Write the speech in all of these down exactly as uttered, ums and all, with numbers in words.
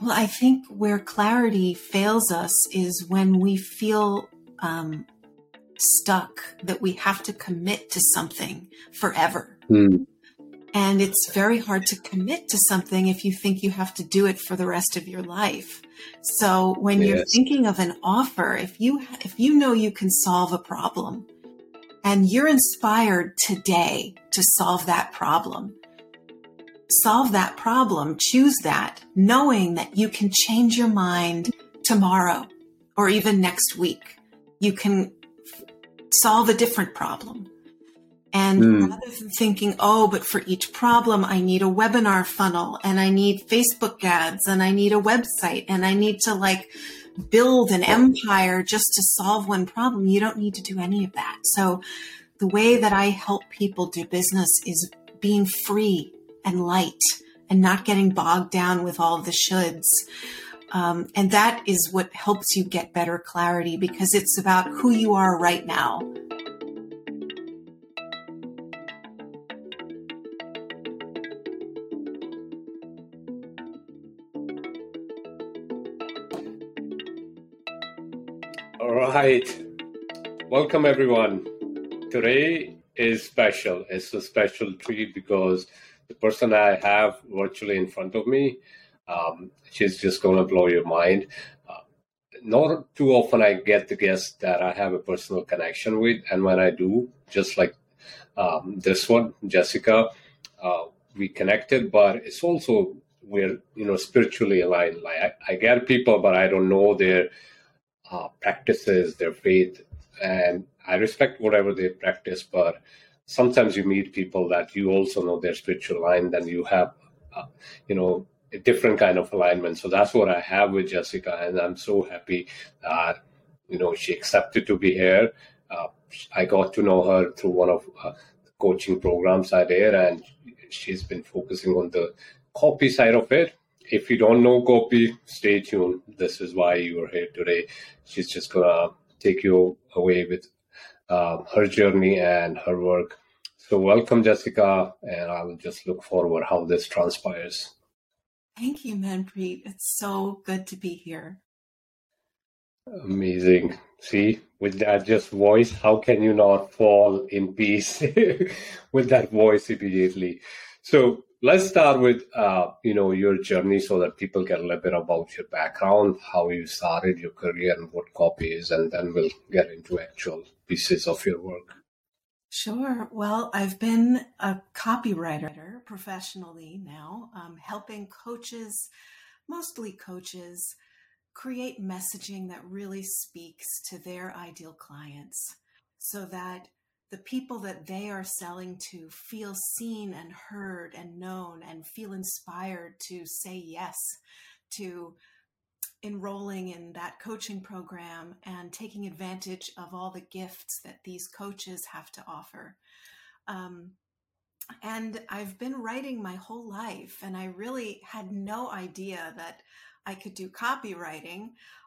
Well, I think where clarity fails us is when we feel um, stuck, that we have to commit to something forever. Mm. And it's very hard to commit to something if you think you have to do it for the rest of your life. So when yes. you're thinking of an offer, if you if you know you can solve a problem and you're inspired today to solve that problem, solve that problem, choose that, knowing that you can change your mind tomorrow or even next week. You can solve a different problem. And mm. rather than thinking, oh, but for each problem, I need a webinar funnel and I need Facebook ads and I need a website and I need to like build an empire just to solve one problem. You don't need to do any of that. So the way that I help people do business is being free and light and not getting bogged down with all the shoulds. Um, and that is what helps you get better clarity, because it's about who you are right now. All right. Welcome, everyone. Today is special. It's a special treat because the person I have virtually in front of me, um, she's just going to blow your mind. Uh, not too often I get the guests that I have a personal connection with. And when I do, just like um, this one, Jessica, uh, we connected, but it's also we're, you know, spiritually aligned. Like I, I get people, but I don't know their Uh, practices, their faith, and I respect whatever they practice, but sometimes you meet people that you also know their spiritual line, then you have, uh, you know, a different kind of alignment. So that's what I have with Jessica, and I'm so happy that, you know, she accepted to be here. Uh, I got to know her through one of uh, the coaching programs I did, and she's been focusing on the copy side of it. If you don't know copy, stay tuned. This is why you are here today. She's just going to take you away with uh, her journey and her work. So welcome, Jessica, and I will just look forward how this transpires. Thank you, Manpreet. It's so good to be here. Amazing. See, with that just voice, how can you not fall in peace with that voice immediately? So let's start with, uh, you know, your journey so that people get a little bit about your background, how you started your career and what copy is, and then we'll get into actual pieces of your work. Sure. Well, I've been a copywriter professionally now, um, helping coaches, mostly coaches, create messaging that really speaks to their ideal clients so that the people that they are selling to feel seen and heard and known and feel inspired to say yes to enrolling in that coaching program and taking advantage of all the gifts that these coaches have to offer. Um, and I've been writing my whole life, and I really had no idea that I could do copywriting.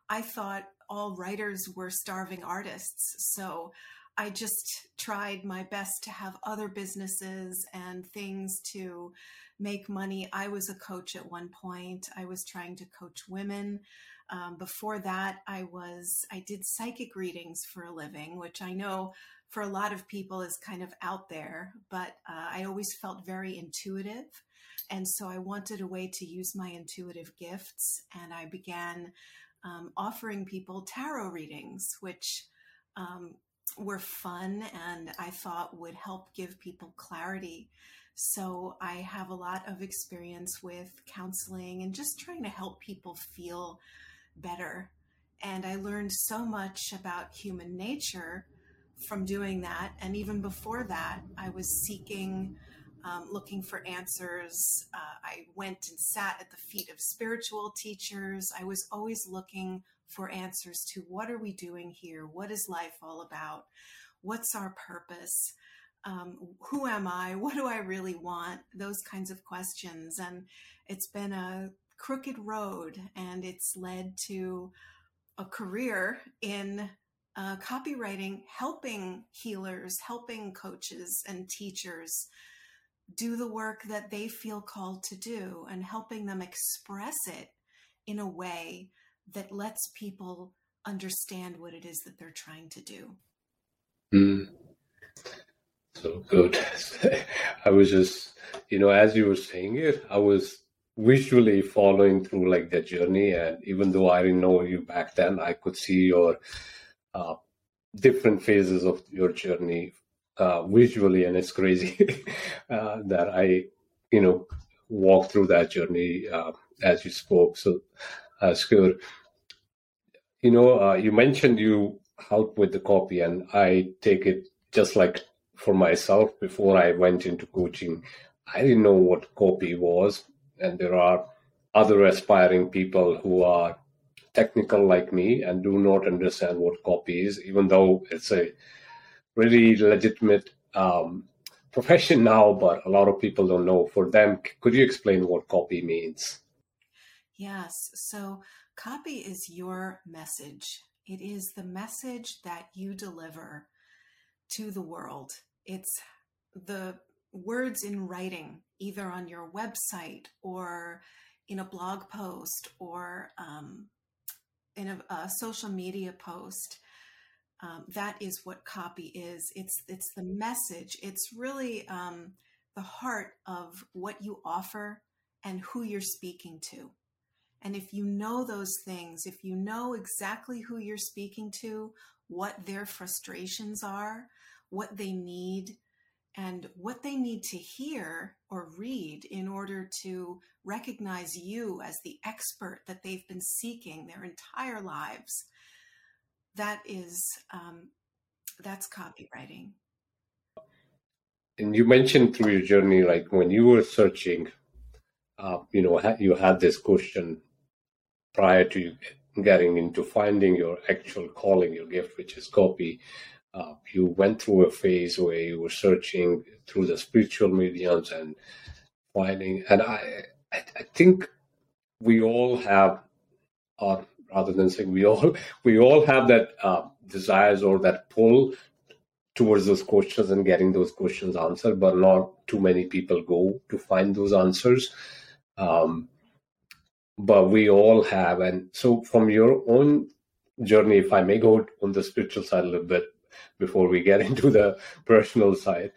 I thought all writers were starving artists. So I just tried my best to have other businesses and things to make money. I was a coach at one point. I was trying to coach women. Um, before that, I was I did psychic readings for a living, which I know for a lot of people is kind of out there, but uh, I always felt very intuitive. And so I wanted a way to use my intuitive gifts. And I began um, offering people tarot readings, which um, were fun and I thought would help give people clarity. So I have a lot of experience with counseling and just trying to help people feel better. And I learned so much about human nature from doing that. And even before that, I was seeking, um, looking for answers. Uh, I went and sat at the feet of spiritual teachers. I was always looking for answers to what are we doing here? What is life all about? What's our purpose? Um, who am I? What do I really want? Those kinds of questions. And it's been a crooked road, and it's led to a career in uh, copywriting, helping healers, helping coaches and teachers do the work that they feel called to do and helping them express it in a way that lets people understand what it is that they're trying to do. Mm. So good. I was just, you know, as you were saying it, I was visually following through like that journey. And even though I didn't know you back then, I could see your uh, different phases of your journey uh, visually. And it's crazy uh, that I, you know, walked through that journey uh, as you spoke. So that's uh, good. You know, uh, you mentioned you help with the copy, and I take it just like for myself. Before I went into coaching, I didn't know what copy was. And there are other aspiring people who are technical like me and do not understand what copy is, even though it's a really legitimate um, profession now, but a lot of people don't know. For them, could you explain what copy means? Yes. So copy is your message. It is the message that you deliver to the world. It's the words in writing, either on your website or in a blog post or um, in a, a social media post. Um, that is what copy is. It's it's the message. It's really um, the heart of what you offer and who you're speaking to. And if you know those things, if you know exactly who you're speaking to, what their frustrations are, what they need, and what they need to hear or read in order to recognize you as the expert that they've been seeking their entire lives, that is, um, that's copywriting. And you mentioned through your journey, like when you were searching, uh, you know, you had this question prior to getting into finding your actual calling, your gift, which is copy. Uh, you went through a phase where you were searching through the spiritual mediums and finding, and I, I, I think we all have, or rather than saying we all, we all have that uh, desires or that pull towards those questions and getting those questions answered, but not too many people go to find those answers. Um, but we all have, and so from your own journey, if I may go on the spiritual side a little bit, before we get into the personal side,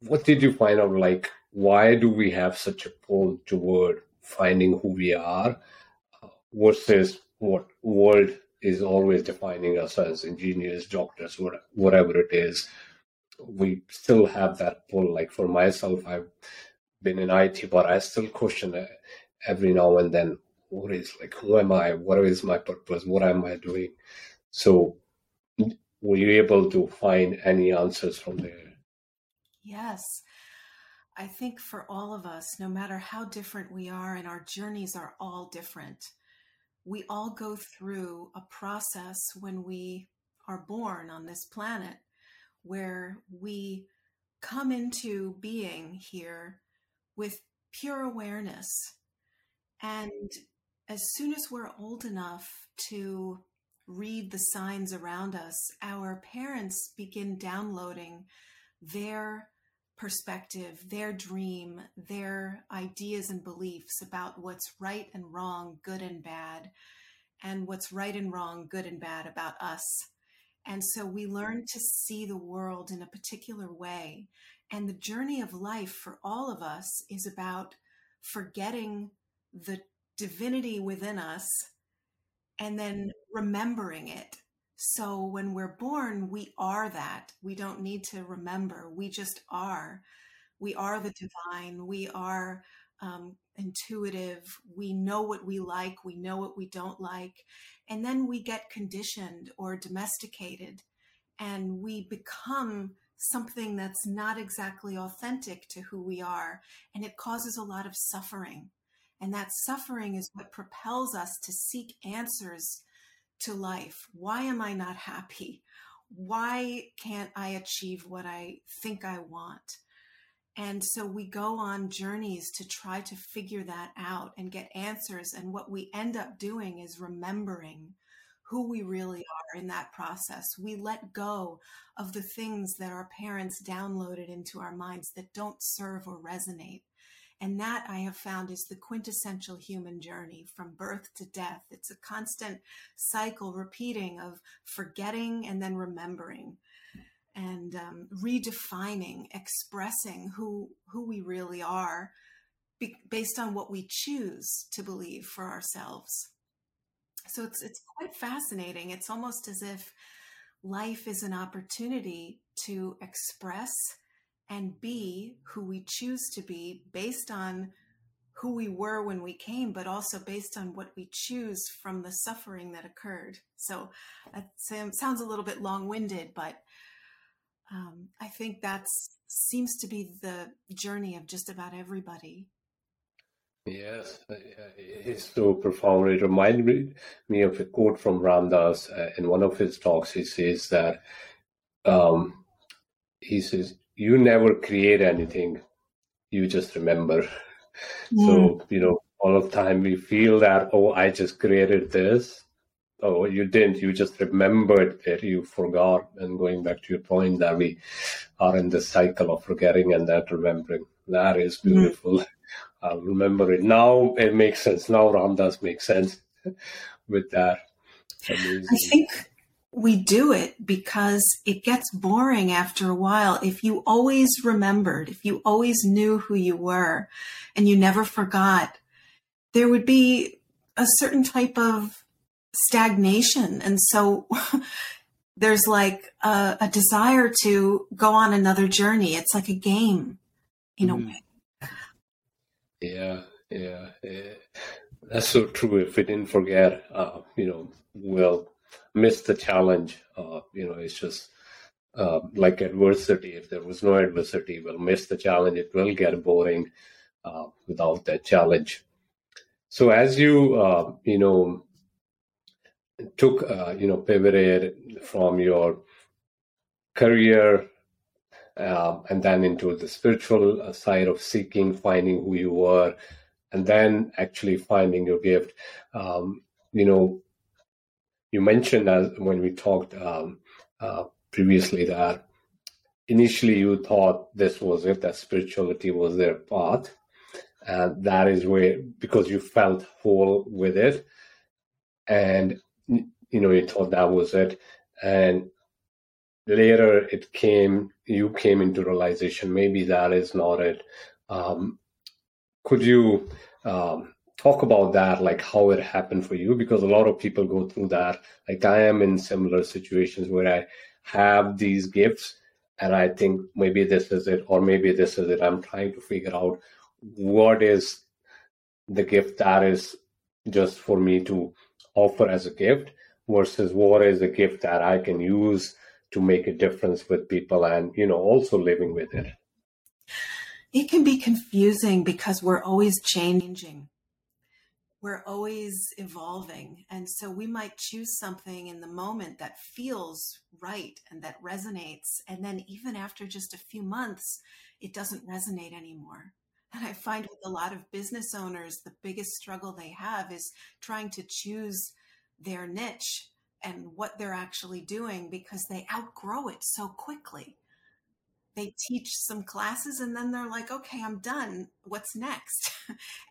what did you find out? Like, why do we have such a pull toward finding who we are versus what world is always defining us as engineers, doctors, whatever it is? We still have that pull. Like for myself, I've been in I T, but I still question every now and then, what is, like, who am I? What is my purpose? What am I doing? So were you able to find any answers from there? Yes. I think for all of us, no matter how different we are, and our journeys are all different, we all go through a process when we are born on this planet where we come into being here with pure awareness. And as soon as we're old enough to read the signs around us, our parents begin downloading their perspective, their dream, their ideas and beliefs about what's right and wrong, good and bad, and what's right and wrong, good and bad about us. And so we learn to see the world in a particular way. And the journey of life for all of us is about forgetting the divinity within us and then remembering it. So when we're born, we are that. We don't need to remember. We just are. We are the divine. We are um, intuitive. We know what we like. We know what we don't like. And then we get conditioned or domesticated, and we become something that's not exactly authentic to who we are. And it causes a lot of suffering. And that suffering is what propels us to seek answers to life. Why am I not happy? Why can't I achieve what I think I want? And so we go on journeys to try to figure that out and get answers. And what we end up doing is remembering who we really are in that process. We let go of the things that our parents downloaded into our minds that don't serve or resonate. And that, I have found, is the quintessential human journey from birth to death. It's a constant cycle repeating of forgetting and then remembering and um, redefining, expressing who, who we really are be- based on what we choose to believe for ourselves. So it's, it's quite fascinating. It's almost as if life is an opportunity to express and be who we choose to be based on who we were when we came, but also based on what we choose from the suffering that occurred. So that sounds a little bit long-winded, but um, I think that seems to be the journey of just about everybody. Yes, it's so profound. It reminded me of a quote from Ramdas. Uh, in one of his talks, he says that, um, he says, you never create anything, you just remember. Yeah. So, you know, all of the time we feel that, oh, I just created this. Oh, you didn't, you just remembered it, you forgot. And going back to your point that we are in this cycle of forgetting and that remembering. That is beautiful. Yeah. I'll remember it. Now it makes sense. Now Ramdas makes sense with that. Amazing. I think we do it because it gets boring after a while. If you always remembered, if you always knew who you were and you never forgot, there would be a certain type of stagnation. And so there's like a, a desire to go on another journey. It's like a game in mm-hmm. a way. Yeah, yeah, yeah, that's so true. If we didn't forget, uh, you know, we'll miss the challenge. Uh, you know, it's just uh, like adversity. If there was no adversity, we'll miss the challenge. It will get boring uh, without that challenge. So as you, uh, you know, took, uh, you know, pivoted from your career Uh, and then into the spiritual side of seeking, finding who you were, and then actually finding your gift. Um, you know, you mentioned as when we talked um, uh, previously that initially you thought this was it, that spirituality was their path. And that is where, because you felt whole with it. And, you know, you thought that was it. And later it came, you came into realization, maybe that is not it. Um, could you um, talk about that, like how it happened for you? Because a lot of people go through that. Like I am in similar situations where I have these gifts and I think maybe this is it, or maybe this is it. I'm trying to figure out what is the gift that is just for me to offer as a gift versus what is a gift that I can use to make a difference with people and, you know, also living with it. It can be confusing because we're always changing. We're always evolving. And so we might choose something in the moment that feels right and that resonates. And then even after just a few months, it doesn't resonate anymore. And I find with a lot of business owners, the biggest struggle they have is trying to choose their niche and what they're actually doing, because they outgrow it so quickly. They teach some classes and then they're like, okay, I'm done. What's next?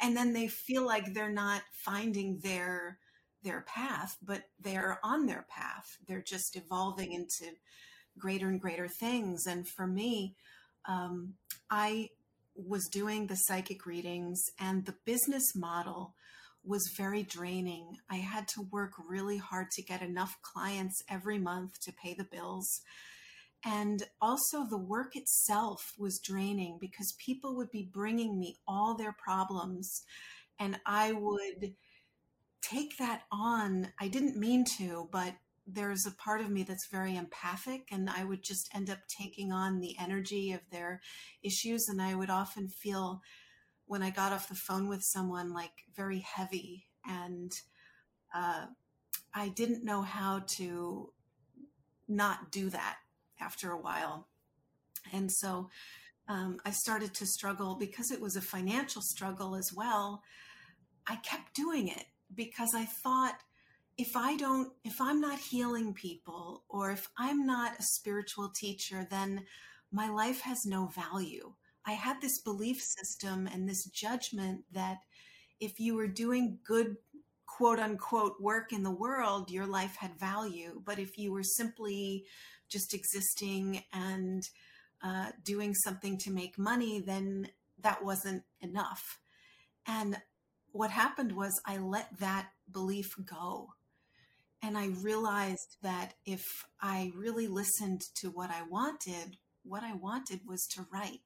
And then they feel like they're not finding their their path, but they're on their path. They're just evolving into greater and greater things. And for me, um, I was doing the psychic readings and the business model was very draining. I had to work really hard to get enough clients every month to pay the bills. And also the work itself was draining because people would be bringing me all their problems and I would take that on. I didn't mean to, but there's a part of me that's very empathic and I would just end up taking on the energy of their issues. And I would often feel, when I got off the phone with someone, like very heavy, and uh, I didn't know how to not do that after a while. And so um, I started to struggle because it was a financial struggle as well. I kept doing it because I thought if I don't, if I'm not healing people, or if I'm not a spiritual teacher, then my life has no value. I had this belief system and this judgment that if you were doing good, quote unquote, work in the world, your life had value. But if you were simply just existing and uh, doing something to make money, then that wasn't enough. And what happened was I let that belief go. And I realized that if I really listened to what I wanted, what I wanted was to write.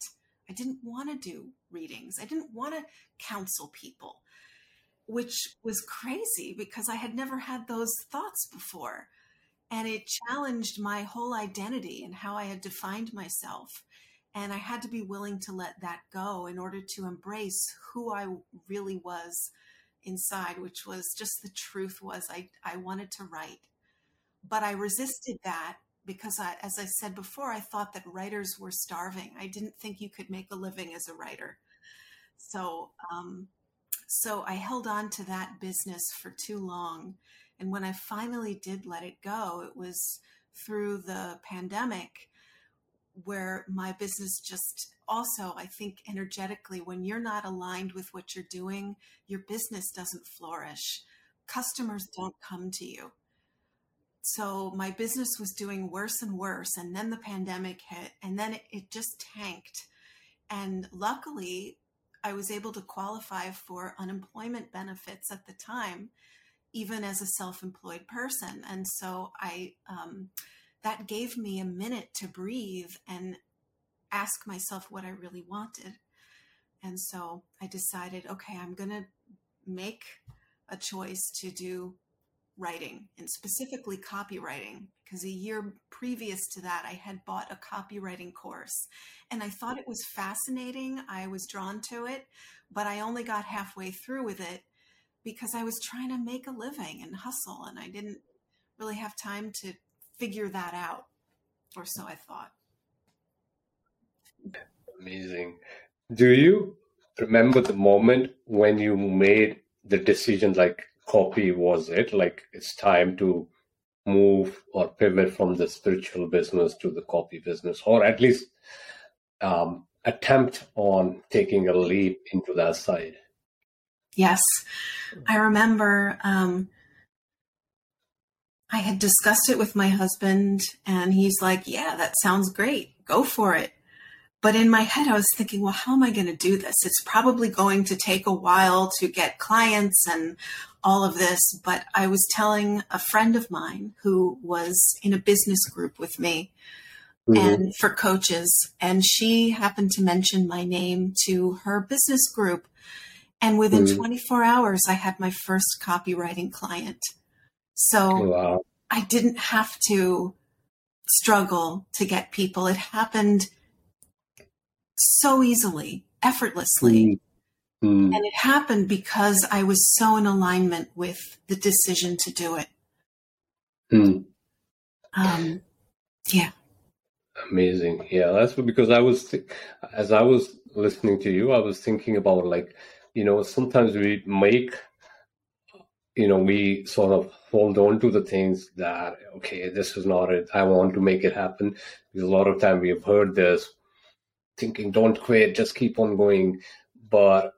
I didn't want to do readings. I didn't want to counsel people, which was crazy because I had never had those thoughts before. And it challenged my whole identity and how I had defined myself. And I had to be willing to let that go in order to embrace who I really was inside, which was just the truth was I, I wanted to write. But I resisted that because I, as I said before, I thought that writers were starving. I didn't think you could make a living as a writer. So, um, so I held on to that business for too long. And when I finally did let it go, it was through the pandemic where my business just also, I think energetically, when you're not aligned with what you're doing, your business doesn't flourish. Customers don't come to you. So my business was doing worse and worse. And then the pandemic hit and then it just tanked. And luckily I was able to qualify for unemployment benefits at the time, even as a self-employed person. And so I, um, that gave me a minute to breathe and ask myself what I really wanted. And so I decided, okay, I'm going to make a choice to do writing and specifically copywriting, because a year previous to that, I had bought a copywriting course and I thought it was fascinating. I was drawn to it, but I only got halfway through with it because I was trying to make a living and hustle. And I didn't really have time to figure that out, or so I thought. Amazing. Do you remember the moment when you made the decision, like copy, was it like it's time to move or pivot from the spiritual business to the copy business, or at least um, attempt on taking a leap into that side? Yes, I remember um, I had discussed it with my husband and he's like, yeah, that sounds great. Go for it. But in my head, I was thinking, well, how am I going to do this? It's probably going to take a while to get clients and all of this. But I was telling a friend of mine who was in a business group with me mm-hmm. and for coaches, and she happened to mention my name to her business group. And within mm-hmm. twenty-four hours, I had my first copywriting client. So wow. I didn't have to struggle to get people. It happened so easily, effortlessly. Mm-hmm. And it happened because I was so in alignment with the decision to do it. Mm. Um, yeah. Amazing. Yeah, that's because I was, th- as I was listening to you, I was thinking about like, you know, sometimes we make, you know, we sort of hold on to the things that, okay, this is not it. I want to make it happen. Because a lot of time we have heard this, thinking, don't quit, just keep on going. But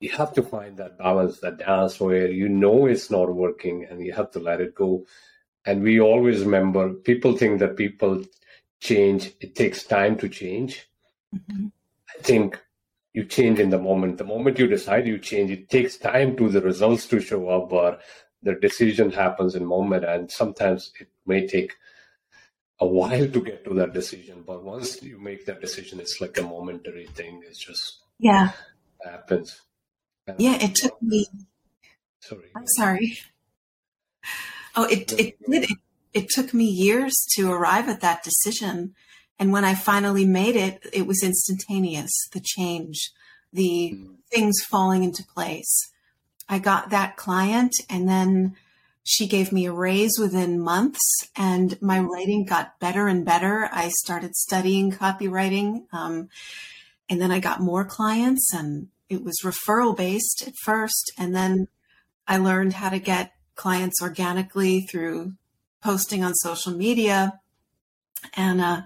you have to find that balance, that dance where you know it's not working and you have to let it go. And we always remember, people think that people change, it takes time to change. Mm-hmm. I think you change in the moment. The moment you decide you change, it takes time to the results to show up, or the decision happens in moment. And sometimes it may take a while to get to that decision, but once you make that decision, it's like a momentary thing. It's just yeah, happens. And yeah, it took me. Sorry, I'm sorry. Oh, it it, it it it took me years to arrive at that decision, and when I finally made it, it was instantaneous. The change, the mm. things falling into place. I got that client, and then she gave me a raise within months and my writing got better and better. I started studying copywriting um, and then I got more clients, and it was referral based at first. And then I learned how to get clients organically through posting on social media, and uh,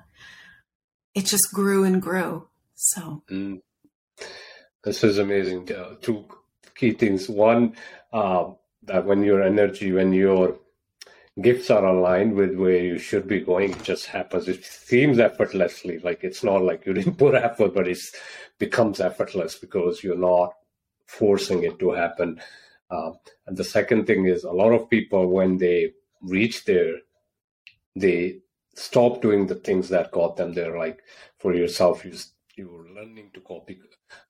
it just grew and grew. So mm. This is amazing. Uh, two key things. One, uh, that when your energy, when your gifts are aligned with where you should be going, it just happens. It seems effortlessly. Like it's not like you didn't put effort, but it becomes effortless because you're not forcing it to happen. Uh, and the second thing is, a lot of people, when they reach their, they stop doing the things that got them there. Like for yourself, you you were learning to copy,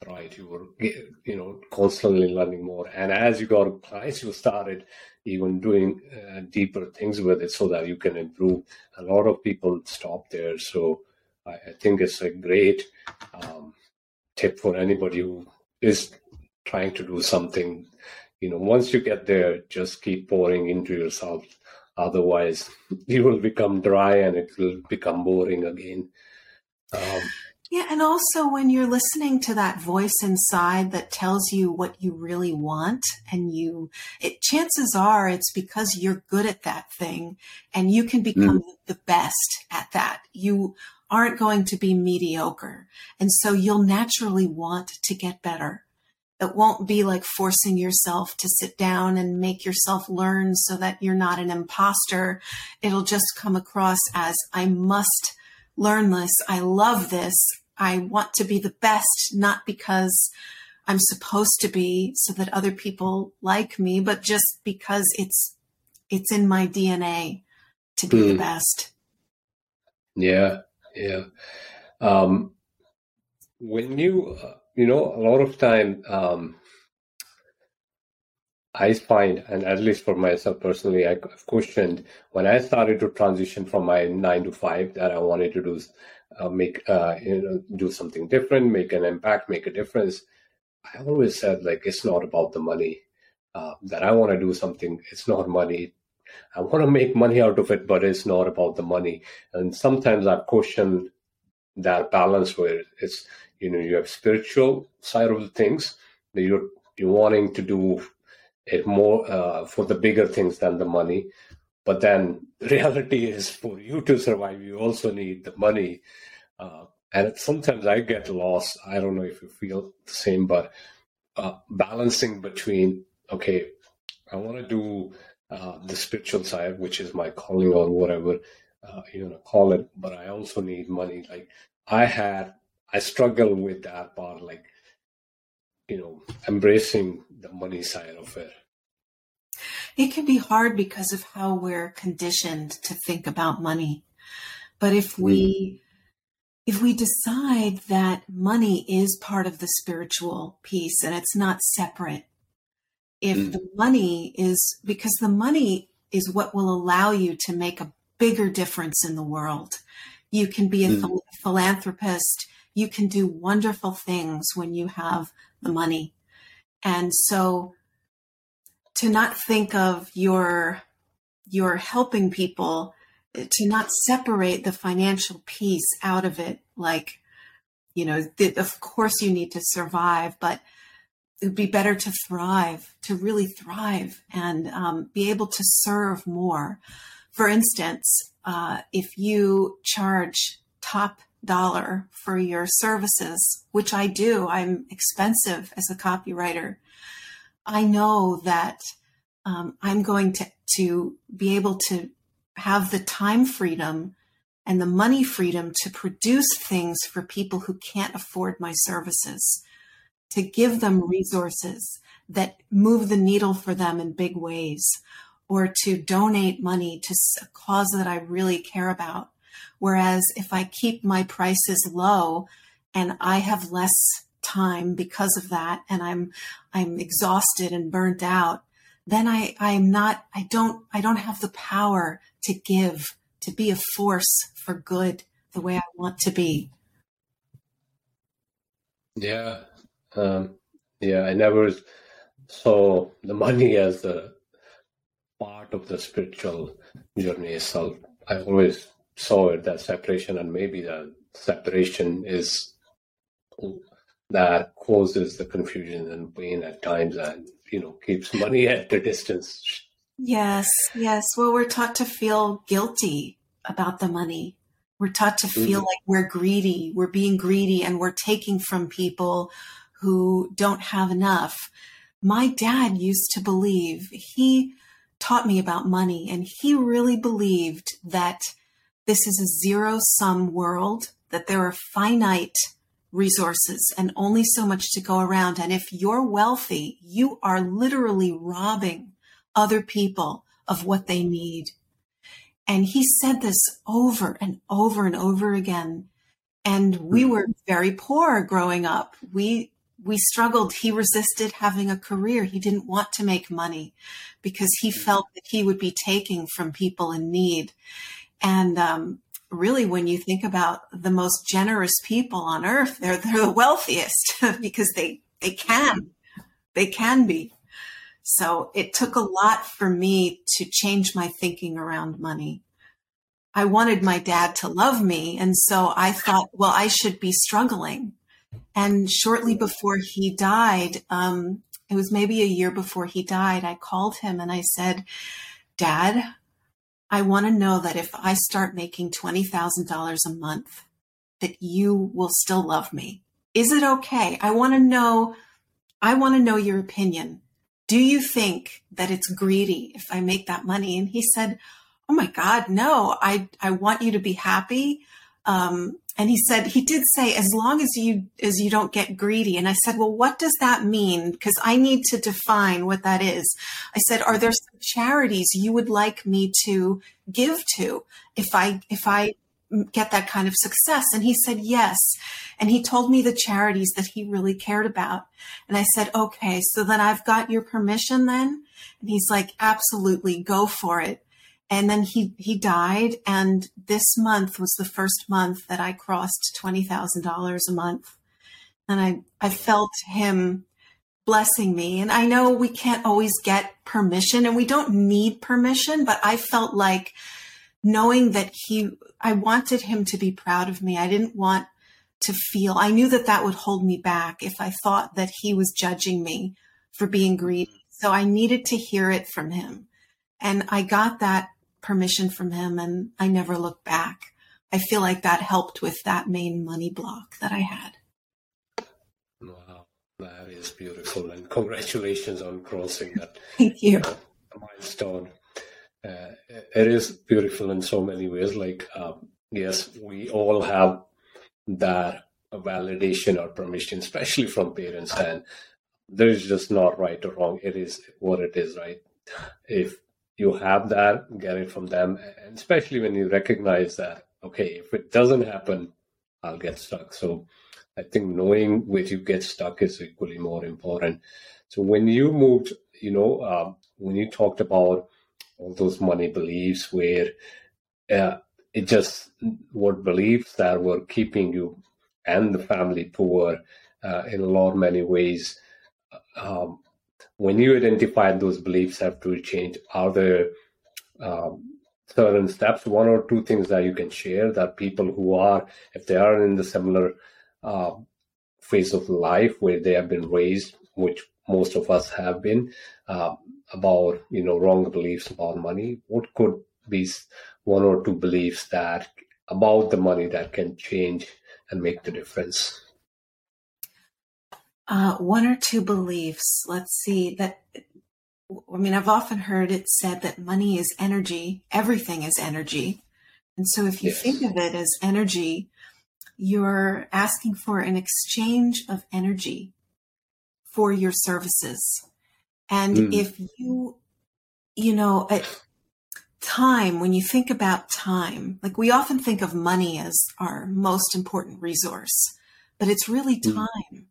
right? You were, you know, constantly learning more. And as you got clients, you started even doing uh, deeper things with it so that you can improve. A lot of people stop there. So I, I think it's a great um, tip for anybody who is trying to do something. You know, once you get there, just keep pouring into yourself. Otherwise, you will become dry and it will become boring again. Um, yeah, and also when you're listening to that voice inside that tells you what you really want, and you, it, chances are it's because you're good at that thing and you can become mm. the best at that. You aren't going to be mediocre. And so you'll naturally want to get better. It won't be like forcing yourself to sit down and make yourself learn so that you're not an imposter. It'll just come across as, I must learn this. I love this. I want to be the best, not because I'm supposed to be so that other people like me, but just because it's, it's in my D N A to be mm. the best. Yeah. Yeah. Um, when you, uh... You know, a lot of time um, I find, and at least for myself personally, I've questioned when I started to transition from my nine to five that I wanted to do, uh, make, uh, you know, do something different, make an impact, make a difference. I always said, like, it's not about the money uh, that I want to do something. It's not money. I want to make money out of it, but it's not about the money. And sometimes I've questioned that balance where it's, you know, you have spiritual side of the things that you're, you're wanting to do it more uh, for the bigger things than the money. But then reality is for you to survive, you also need the money. Uh, and sometimes I get lost. I don't know if you feel the same, but uh, balancing between, okay, I want to do uh, the spiritual side, which is my calling or whatever uh, you want to call it, but I also need money. Like I had... I struggle with that part, like, you know, embracing the money side of it. It can be hard because of how we're conditioned to think about money. But if we, mm. if we decide that money is part of the spiritual piece and it's not separate, if mm. the money is, because the money is what will allow you to make a bigger difference in the world. You can be a mm. phil- philanthropist. You can do wonderful things when you have the money. And so to not think of your, your helping people, to not separate the financial piece out of it. Like, you know, th- of course you need to survive, but it'd be better to thrive, to really thrive and um, be able to serve more. For instance, uh, if you charge top dollar for your services, which I do, I'm expensive as a copywriter. I know that um, I'm going to, to be able to have the time freedom and the money freedom to produce things for people who can't afford my services, to give them resources that move the needle for them in big ways, or to donate money to a cause that I really care about. Whereas if I keep my prices low and I have less time because of that, and I'm, I'm exhausted and burnt out, then I, I'm not, I don't, I don't have the power to give, to be a force for good the way I want to be. Yeah. Um, yeah. I never saw the money as the part of the spiritual journey. So I always saw it, that separation, and maybe the separation is that causes the confusion and pain at times and, you know, keeps money at the distance. Yes, yes. Well, we're taught to feel guilty about the money. We're taught to feel mm-hmm. like we're greedy, we're being greedy, and we're taking from people who don't have enough. My dad used to believe, he taught me about money, and he really believed that this is a zero-sum world, that there are finite resources and only so much to go around. And if you're wealthy, you are literally robbing other people of what they need. And he said this over and over and over again. And we were very poor growing up. We we struggled. He resisted having a career. He didn't want to make money because he felt that he would be taking from people in need. And um, really, when you think about the most generous people on earth, they're, they're the wealthiest because they, they can, they can be. So it took a lot for me to change my thinking around money. I wanted my dad to love me. And so I thought, well, I should be struggling. And shortly before he died, um, it was maybe a year before he died, I called him and I said, Dad, I want to know that if I start making twenty thousand dollars a month, that you will still love me. Is it okay? I want to know, I want to know your opinion. Do you think that it's greedy if I make that money? And he said, oh my God, no, I, I want you to be happy. Um, and he said, he did say, as long as you, as you don't get greedy. And I said, well, what does that mean? Because I need to define what that is. I said, are there some charities you would like me to give to if I, if I get that kind of success? And he said, yes. And he told me the charities that he really cared about. And I said, okay, so then I've got your permission then. And he's like, absolutely, go for it. And then he, he died. And this month was the first month that I crossed twenty thousand dollars a month. And I, I felt him blessing me. And I know we can't always get permission and we don't need permission, but I felt like knowing that he, I wanted him to be proud of me. I didn't want to feel, I knew that that would hold me back if I thought that he was judging me for being greedy. So I needed to hear it from him. And I got that permission from him and I never looked back. I feel like that helped with that main money block that I had. Wow, that is beautiful. And congratulations on crossing that. Thank you. Uh, milestone. Uh, it is beautiful in so many ways. Like, uh, yes, we all have that validation or permission, especially from parents. And there is just not right or wrong. It is what it is, right? If you have that, get it from them. And especially when you recognize that, okay, if it doesn't happen, I'll get stuck. So I think knowing where you get stuck is equally more important. So when you moved, you know, uh, when you talked about all those money beliefs where uh, it just what beliefs that were keeping you and the family poor uh, in a lot many ways. Um, when you identified those beliefs have to change, are there um, certain steps, one or two things that you can share that people who are, if they are in the similar uh, phase of life where they have been raised, which most of us have been, uh, about, you know, wrong beliefs about money, what could be one or two beliefs that about the money that can change and make the difference? Uh, one or two beliefs. Let's see that. I mean, I've often heard it said that money is energy. Everything is energy. And so if you yes. think of it as energy, you're asking for an exchange of energy for your services. And mm. if you, you know, at time, when you think about time, like we often think of money as our most important resource, but it's really time mm.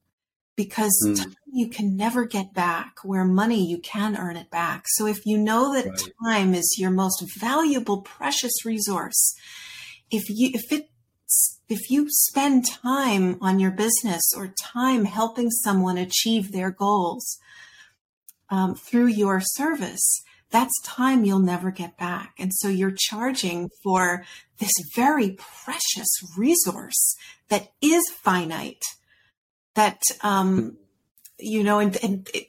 because mm. time you can never get back, where money, you can earn it back. So if you know that right. time is your most valuable, precious resource, if you, if it, if you spend time on your business or time helping someone achieve their goals, Um, through your service, that's time you'll never get back. And so you're charging for this very precious resource that is finite, that, um, you know, and, and it,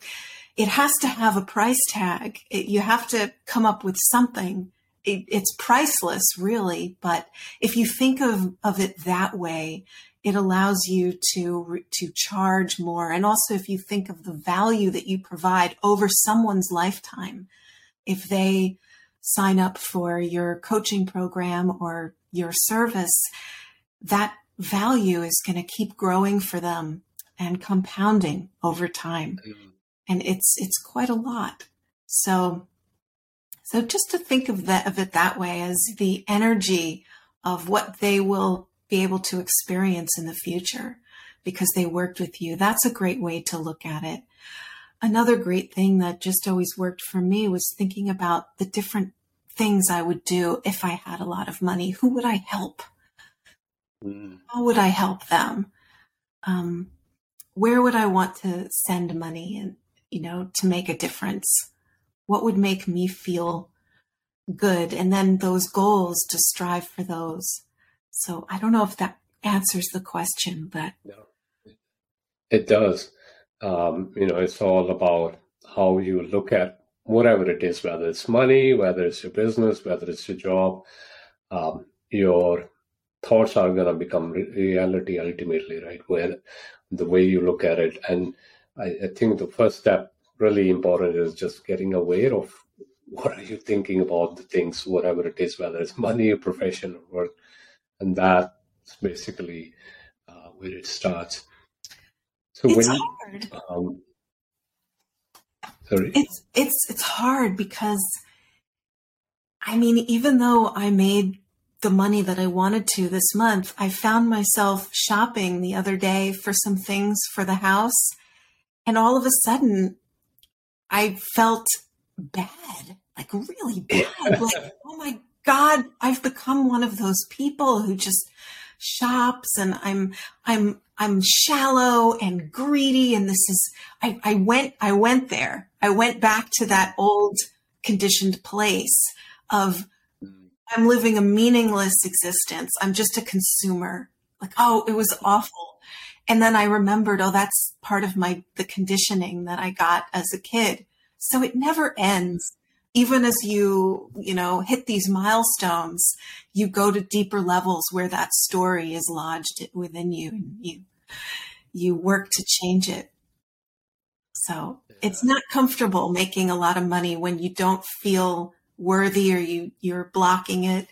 it has to have a price tag. It, you have to come up with something it, it's priceless, really. But if you think of, of it that way, it allows you to, to charge more. And also, if you think of the value that you provide over someone's lifetime, if they sign up for your coaching program or your service, that value is going to keep growing for them and compounding over time. Mm-hmm. And it's, it's quite a lot. So, so just to think of that, of it that way, as the energy of what they will be able to experience in the future because they worked with you. That's a great way to look at it. Another great thing that just always worked for me was thinking about the different things I would do if I had a lot of money. Who would I help? Mm. How would I help them? Um, where would I want to send money and, you know, to make a difference? What would make me feel good? And then those goals, to strive for those. So I don't know if that answers the question, but. No, it does. Um, you know, it's all about how you look at whatever it is, whether it's money, whether it's your business, whether it's your job, um, your thoughts are going to become re- reality ultimately, right? Where the way you look at it. And I, I think the first step really important is just getting aware of what are you thinking about the things, whatever it is, whether it's money, or profession, or work. And that's basically uh, where it starts. So it's when, hard. Um, sorry. It's, it's, it's hard because, I mean, even though I made the money that I wanted to this month, I found myself shopping the other day for some things for the house. And all of a sudden, I felt bad, like really bad. Like, oh my God, I've become one of those people who just shops, and I'm, I'm, I'm shallow and greedy. And this is, I, I went, I went there. I went back to that old conditioned place of I'm living a meaningless existence. I'm just a consumer. Like, oh, it was awful. And then I remembered, oh, that's part of my, the conditioning that I got as a kid. So it never ends. Even as you, you know, hit these milestones, you go to deeper levels where that story is lodged within you, and you, you work to change it. So yeah. It's not comfortable making a lot of money when you don't feel worthy or you, you're blocking it.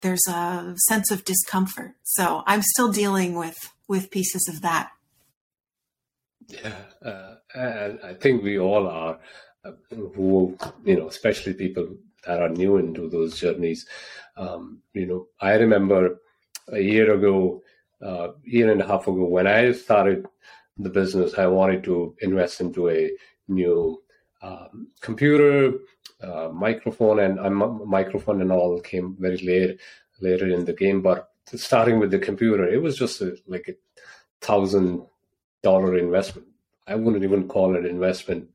There's a sense of discomfort. So I'm still dealing with, with pieces of that. Yeah, uh, and I think we all are. Who, you know, especially people that are new into those journeys. Um, you know, I remember a year ago, uh, year and a half ago, when I started the business, I wanted to invest into a new um, computer, uh, microphone, and uh, microphone and all came very late, later in the game. But starting with the computer, it was just a, like a thousand dollar investment. I wouldn't even call it investment.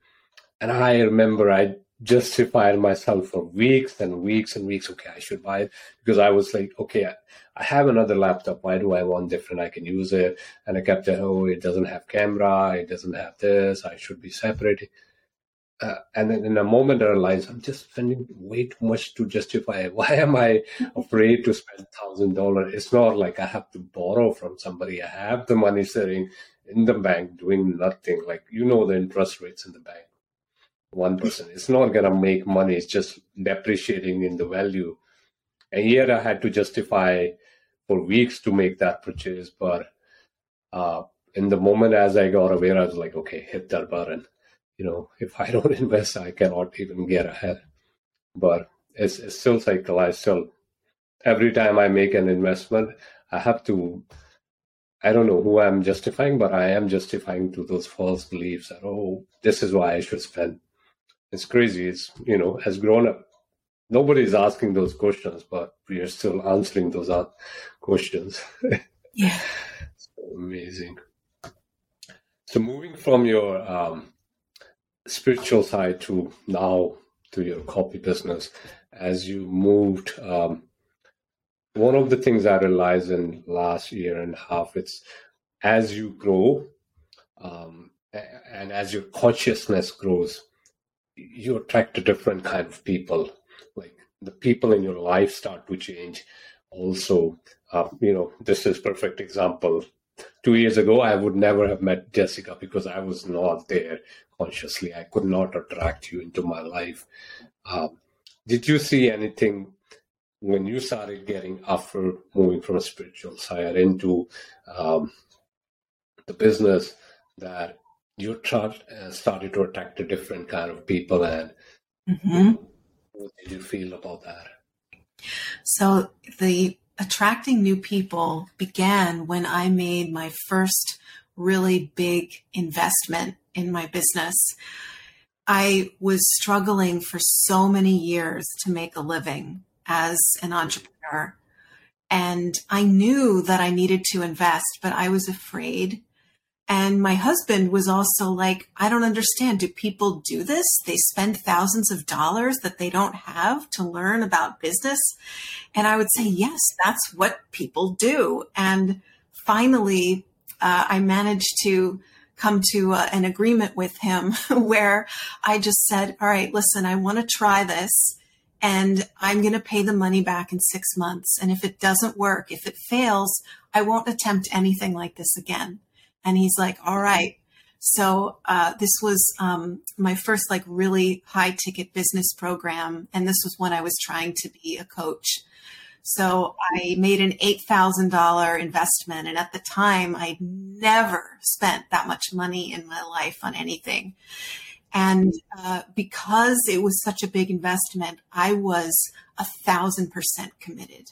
And I remember I justified myself for weeks and weeks and weeks. Okay, I should buy it because I was like, okay, I, I have another laptop. Why do I want different? I can use it. And I kept it. Oh, it doesn't have camera. It doesn't have this. I should be separate. Uh, and then in a moment I realized I'm just spending way too much to justify it. Why am I afraid to spend one thousand dollars? It's not like I have to borrow from somebody. I have the money sitting in the bank doing nothing. Like, you know, the interest rates in the bank. One person, it's not going to make money. It's just depreciating in the value. And here I had to justify for weeks to make that purchase. But uh, in the moment as I got aware, I was like, okay, hit that button. You know, if I don't invest, I cannot even get ahead. But it's, it's still psychological. Every time I make an investment, I have to, I don't know who I'm justifying, but I am justifying to those false beliefs that, oh, this is why I should spend. It's crazy. It's, you know, as grown up, nobody's asking those questions, but we are still answering those questions. Yeah. So amazing. So moving from your um, spiritual side to now to your copy business, as you moved, um, one of the things I realized in last year and a half, it's as you grow um, and as your consciousness grows, you attract a different kind of people. Like the people in your life start to change also. Uh, you know, this is perfect example. Two years ago, I would never have met Jessica because I was not there consciously. I could not attract you into my life. Uh, did you see anything when you started getting after moving from spiritual side into um, the business that you tried and started to attract a different kind of people? And mm-hmm. What did you feel about that? So the attracting new people began when I made my first really big investment in my business. I was struggling for so many years to make a living as an entrepreneur. And I knew that I needed to invest, but I was afraid. And my husband was also like, I don't understand. Do people do this? They spend thousands of dollars that they don't have to learn about business. And I would say, yes, that's what people do. And finally, uh, I managed to come to uh, an agreement with him where I just said, all right, listen, I want to try this. And I'm going to pay the money back in six months. And if it doesn't work, if it fails, I won't attempt anything like this again. And he's like, all right. So uh, this was um, my first like really high ticket business program. And this was when I was trying to be a coach. So I made an eight thousand dollars investment. And at the time, I'd never spent that much money in my life on anything. And uh, because it was such a big investment, I was a thousand percent committed.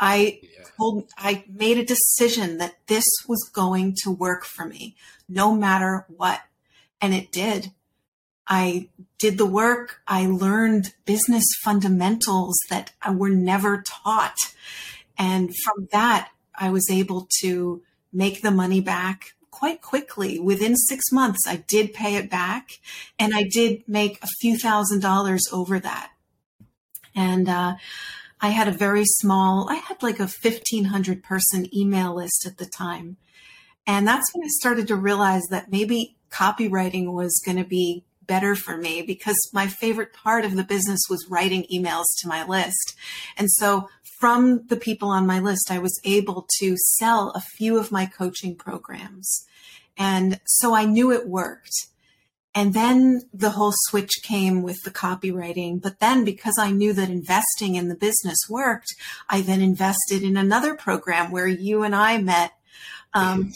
I told, I made a decision that this was going to work for me, no matter what. And it did. I did the work. I learned business fundamentals that were never taught. And from that, I was able to make the money back quite quickly. Within six months, I did pay it back. And I did make a few thousand dollars over that. And, uh, I had a very small, I had like a fifteen hundred person email list at the time. And that's when I started to realize that maybe copywriting was going to be better for me because my favorite part of the business was writing emails to my list. And so from the people on my list, I was able to sell a few of my coaching programs. And so I knew it worked. And then the whole switch came with the copywriting. But then because I knew that investing in the business worked, I then invested in another program where you and I met. Um,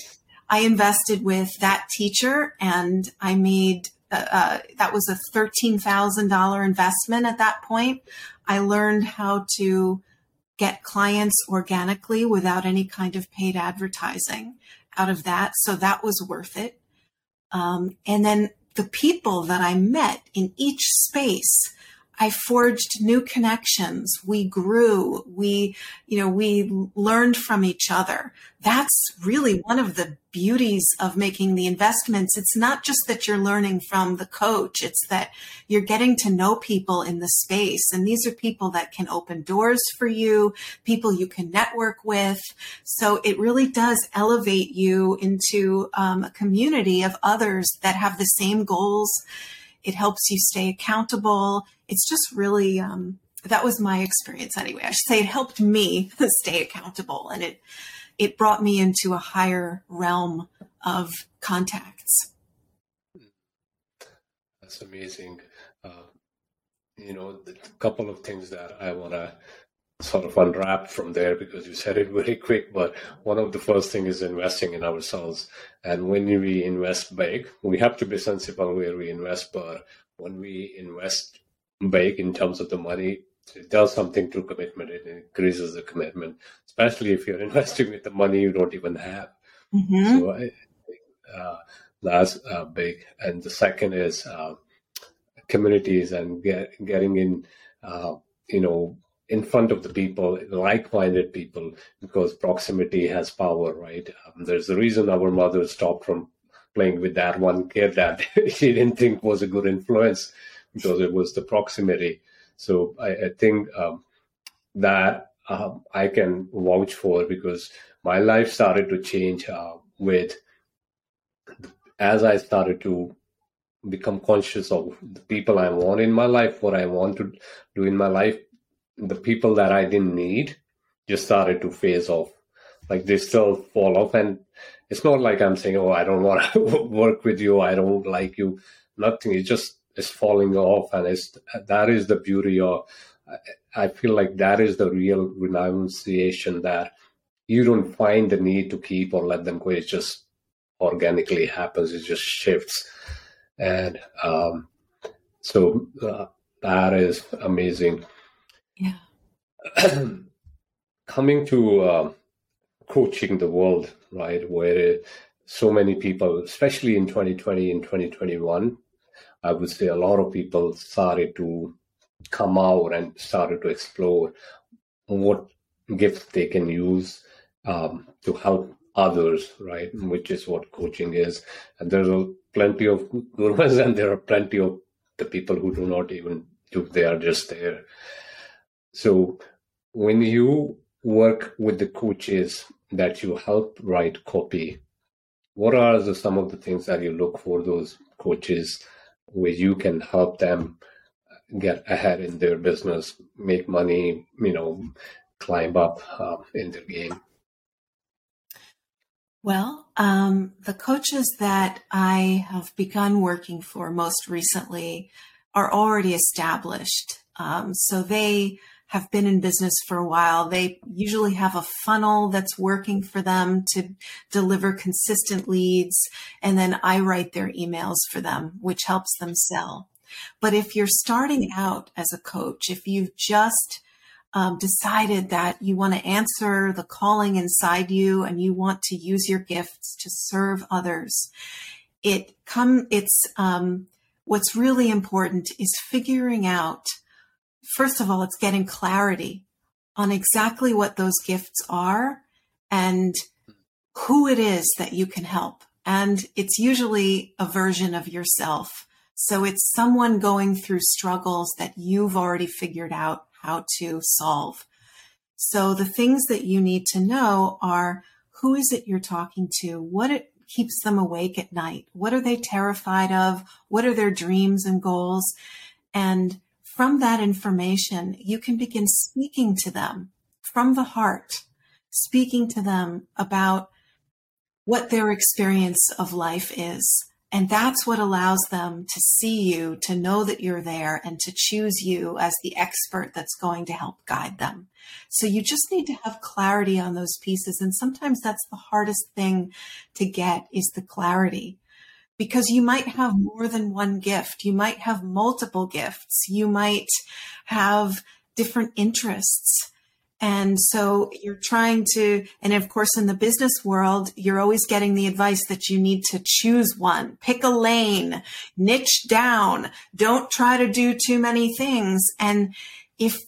I invested with that teacher and I made, uh, uh, that was a thirteen thousand dollars investment at that point. I learned how to get clients organically without any kind of paid advertising out of that. So that was worth it. Um, and then the people that I met in each space, I forged new connections. We grew, we, you know, we learned from each other. That's really one of the beauties of making the investments. It's not just that you're learning from the coach. It's that you're getting to know people in the space. And these are people that can open doors for you, people you can network with. So it really does elevate you into um, a community of others that have the same goals. It helps you stay accountable. It's just really, um, that was my experience anyway. I should say it helped me stay accountable and it, it brought me into a higher realm of contacts. That's amazing. Uh, you know, the couple of things that I want to sort of unwrap from there because you said it very quick, but one of the first thing is investing in ourselves. And when we invest big, we have to be sensible where we invest, but when we invest big in terms of the money, it does something to commitment. It increases the commitment, especially if you're investing with the money you don't even have. Mm-hmm. So I think uh, that's uh, big. And the second is uh, communities and get, getting in, uh, you know, in front of the people, like-minded people, because proximity has power, right? Um, there's a reason our mother stopped from playing with that one kid that she didn't think was a good influence because it was the proximity. So I, I think um, that uh, I can vouch for because my life started to change uh, with as I started to become conscious of the people I want in my life, what I want to do in my life, the people that I didn't need just started to phase off. Like they still fall off. And it's not like I'm saying, oh, I don't want to work with you, I don't like you, nothing. It's just, it's falling off. And it's, that is the beauty of, I feel like that is the real renunciation, that you don't find the need to keep or let them go. It just organically happens. It just shifts. And um, so uh, that is amazing. Yeah. Coming to uh, coaching the world, right, where so many people, especially in twenty twenty and twenty twenty-one, I would say a lot of people started to come out and started to explore what gifts they can use um, to help others, right? Which is what coaching is. And there's a, plenty of gurus, and there are plenty of the people who do not even do, they are just there. So when you work with the coaches that you help write copy, what are the, some of the things that you look for those coaches where you can help them get ahead in their business, make money, you know, climb up um, in the game? Well, um, the coaches that I have begun working for most recently are already established. Um, so they have been in business for a while. They usually have a funnel that's working for them to deliver consistent leads. And then I write their emails for them, which helps them sell. But if you're starting out as a coach, if you've just Um, decided that you want to answer the calling inside you and you want to use your gifts to serve others, it come, it's, um, what's really important is figuring out, first of all, it's getting clarity on exactly what those gifts are and who it is that you can help. And it's usually a version of yourself. So it's someone going through struggles that you've already figured out how to solve. So the things that you need to know are, who is it you're talking to? What it keeps them awake at night? What are they terrified of? What are their dreams and goals? And from that information, you can begin speaking to them from the heart, speaking to them about what their experience of life is. And that's what allows them to see you, to know that you're there, and to choose you as the expert that's going to help guide them. So you just need to have clarity on those pieces. And sometimes that's the hardest thing to get, is the clarity, because you might have more than one gift. You might have multiple gifts. You might have different interests. And so you're trying to, and of course, in the business world, you're always getting the advice that you need to choose one, pick a lane, niche down, don't try to do too many things. And if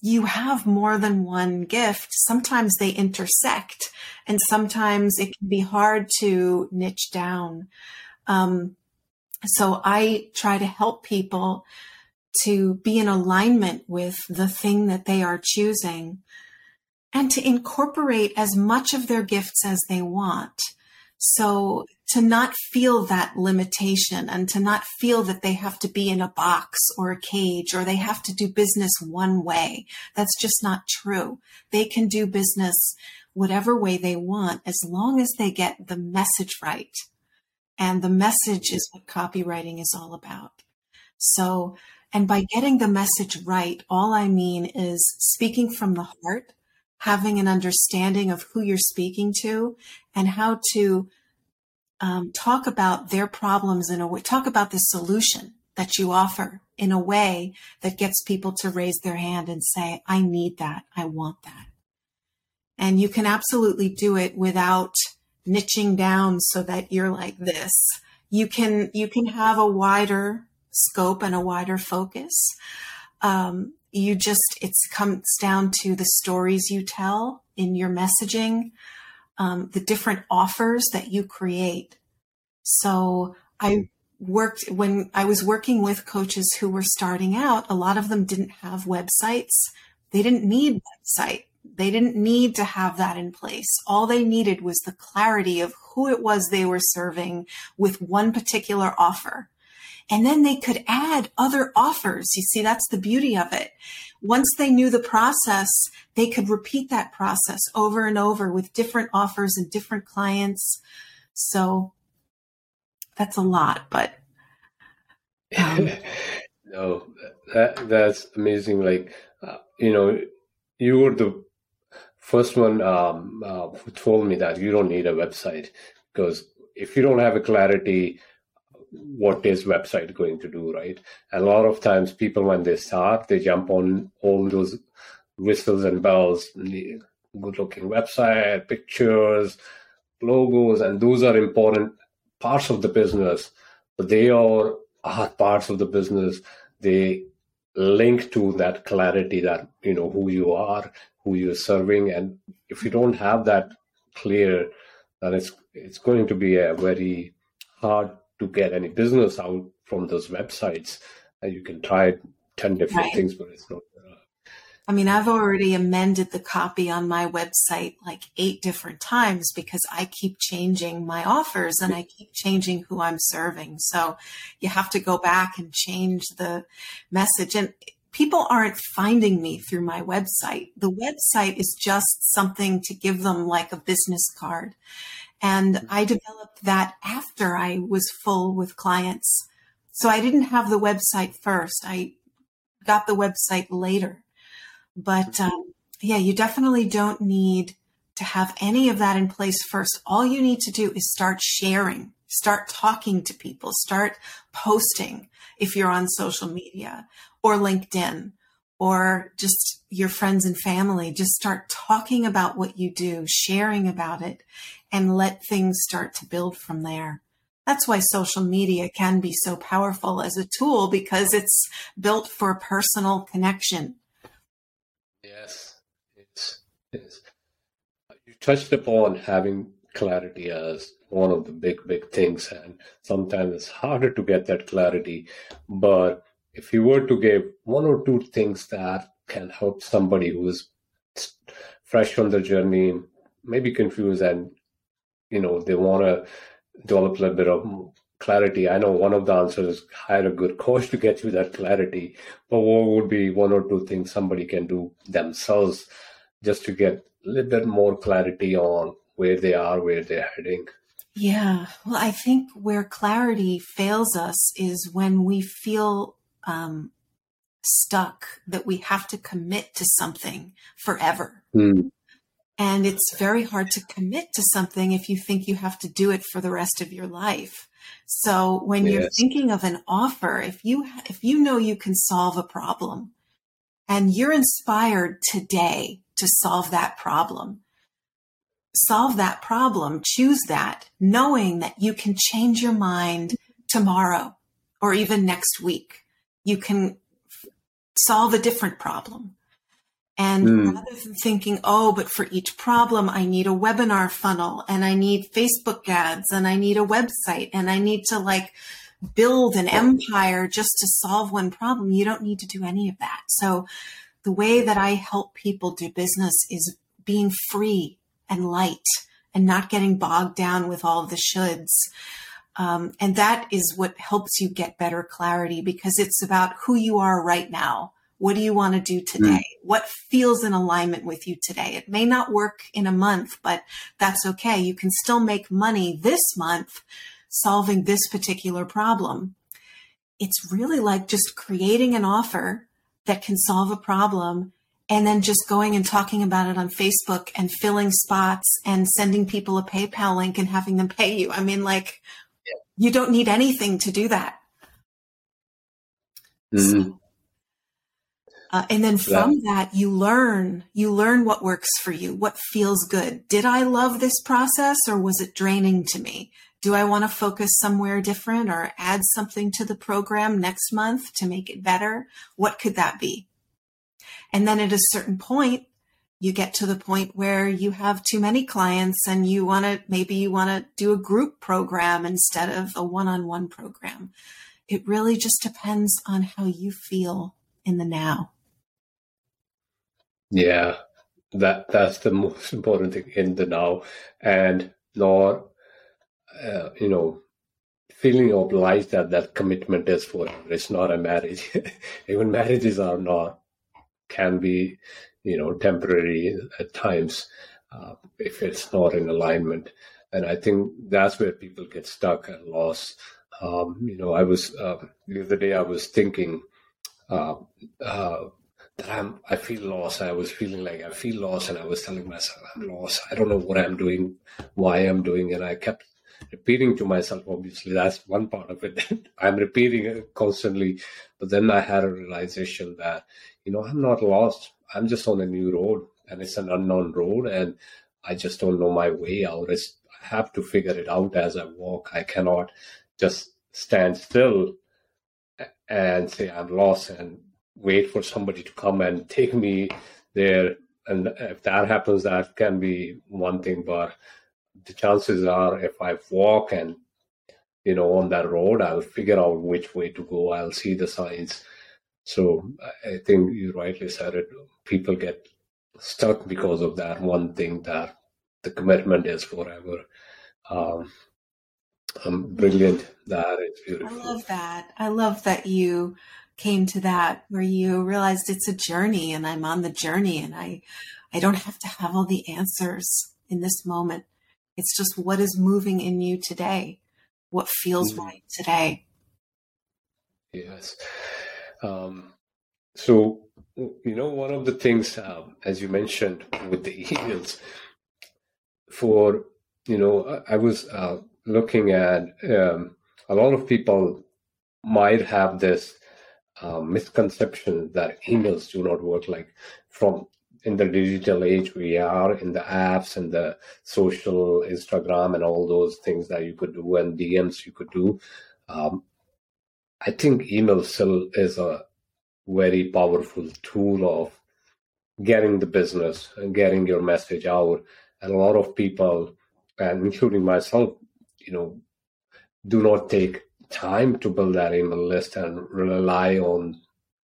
you have more than one gift, sometimes they intersect, and sometimes it can be hard to niche down. Um, so I try to help people to be in alignment with the thing that they are choosing and to incorporate as much of their gifts as they want. So to not feel that limitation and to not feel that they have to be in a box or a cage or they have to do business one way. That's just not true. They can do business whatever way they want as long as they get the message right. And the message is what copywriting is all about. So, and by getting the message right, all I mean is speaking from the heart, having an understanding of who you're speaking to and how to um, talk about their problems in a way, talk about the solution that you offer in a way that gets people to raise their hand and say, I need that. I want that. And you can absolutely do it without niching down so that you're like this. You can, you can have a wider scope and a wider focus. Um, you just, it comes down to the stories you tell in your messaging, um, the different offers that you create. So I worked, when I was working with coaches who were starting out, a lot of them didn't have websites. They didn't need a website. They didn't need to have that in place. All they needed was the clarity of who it was they were serving with one particular offer. And then they could add other offers. You see, that's the beauty of it. Once they knew the process, they could repeat that process over and over with different offers and different clients. So that's a lot, but. Um, no, that, that's amazing. Like, uh, you know, you were the first one um, uh, who told me that you don't need a website, because if you don't have a clarity, what is website going to do, right? And a lot of times people, when they start, they jump on all those whistles and bells, good looking website, pictures, logos, and those are important parts of the business, but they are hard parts of the business. They link to that clarity that, you know, who you are, who you're serving. And if you don't have that clear, then it's, it's going to be a very hard to get any business out from those websites. And you can try ten different right. things, but it's not. Uh, I mean, I've already amended the copy on my website like eight different times because I keep changing my offers and I keep changing who I'm serving. So you have to go back and change the message. And people aren't finding me through my website. The website is just something to give them like a business card. And I developed that after I was full with clients. So I didn't have the website first. I got the website later. But um, yeah, you definitely don't need to have any of that in place first. All you need to do is start sharing, start talking to people, start posting if you're on social media or LinkedIn or just your friends and family. Just start talking about what you do, sharing about it, and let things start to build from there. That's why social media can be so powerful as a tool, because it's built for personal connection. Yes, it's, it's. You touched upon having clarity as one of the big, big things, and sometimes it's harder to get that clarity. But if you were to give one or two things that can help somebody who is fresh on the journey, maybe confused, and you know they want to develop a little bit of clarity. I know one of the answers is hire a good coach to get you that clarity, but what would be one or two things somebody can do themselves just to get a little bit more clarity on where they are, where they're heading? Yeah, well, I think where clarity fails us is when we feel um, stuck, that we have to commit to something forever. Mm. And it's very hard to commit to something if you think you have to do it for the rest of your life. So when yes. you're thinking of an offer, if you if you know you can solve a problem and you're inspired today to solve that problem, solve that problem, choose that, knowing that you can change your mind tomorrow or even next week. You can f- solve a different problem. And mm. rather than thinking, oh, but for each problem, I need a webinar funnel and I need Facebook ads and I need a website and I need to like build an empire just to solve one problem. You don't need to do any of that. So the way that I help people do business is being free and light and not getting bogged down with all the shoulds. Um, and that is what helps you get better clarity, because it's about who you are right now. What do you want to do today? Mm. What feels in alignment with you today? It may not work in a month, but that's okay. You can still make money this month solving this particular problem. It's really like just creating an offer that can solve a problem and then just going and talking about it on Facebook and filling spots and sending people a PayPal link and having them pay you. I mean, like, you don't need anything to do that. Mm. So, Uh, and then from that, you learn, you learn what works for you, what feels good. Did I love this process or was it draining to me? Do I want to focus somewhere different or add something to the program next month to make it better? What could that be? And then at a certain point, you get to the point where you have too many clients and you want to, maybe you want to do a group program instead of a one-on-one program. It really just depends on how you feel in the now. Yeah, that that's the most important thing, in the now, and not, uh, you know, feeling obliged that that commitment is forever. It's not a marriage. Even marriages are not, can be, you know, temporary at times uh, if it's not in alignment. And I think that's where people get stuck and lost. Um, you know, I was, uh, the other day I was thinking uh, uh, that I'm, I feel lost. I was feeling like I feel lost and I was telling myself, I'm lost. I don't know what I'm doing, why I'm doing it. And I kept repeating to myself, obviously, that's one part of it. I'm repeating it constantly. But then I had a realization that, you know, I'm not lost. I'm just on a new road and it's an unknown road. And I just don't know my way out. It's, I have to figure it out as I walk. I cannot just stand still and say I'm lost and wait for somebody to come and take me there. And if that happens, that can be one thing. But the chances are if I walk and, you know, on that road, I'll figure out which way to go. I'll see the signs. So I think you rightly said it. People get stuck because of that one thing, that the commitment is forever. Um, um, brilliant. That is beautiful. I love that. I love that you came to that where you realized it's a journey and I'm on the journey and I, I don't have to have all the answers in this moment. It's just what is moving in you today, what feels mm. right today. Yes. Um, so, you know, one of the things, uh, as you mentioned with the emails, for, you know, I was uh, looking at um, a lot of people might have this uh, misconception that emails do not work. Like from in the digital age we are, in the apps and the social Instagram and all those things that you could do and D Ms you could do. Um, I think email still is a very powerful tool of getting the business and getting your message out. And a lot of people, and including myself, you know, do not take time to build that email list and rely on,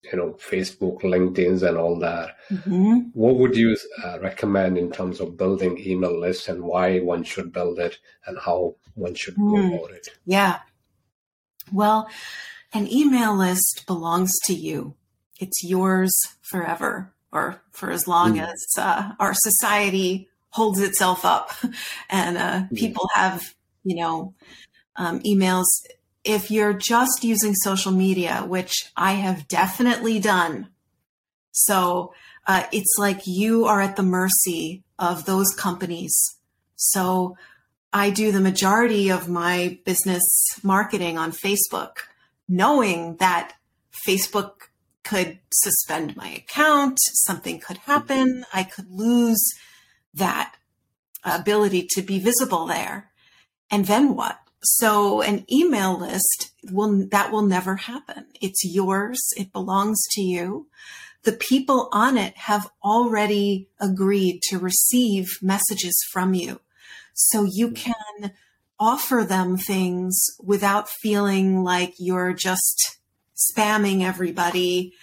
you know, Facebook, LinkedIn's and all that. Mm-hmm. What would you uh, recommend in terms of building email lists and why one should build it and how one should mm. go about it? Yeah. Well, an email list belongs to you. It's yours forever or for as long mm. as uh, our society holds itself up and uh, people have, you know, um, emails. If you're just using social media, which I have definitely done. So uh, it's like you are at the mercy of those companies. So I do the majority of my business marketing on Facebook, knowing that Facebook could suspend my account. Something could happen. I could lose that ability to be visible there. And then what? So an email list will, that will never happen. It's yours. It belongs to you. The people on it have already agreed to receive messages from you. So you can offer them things without feeling like you're just spamming everybody,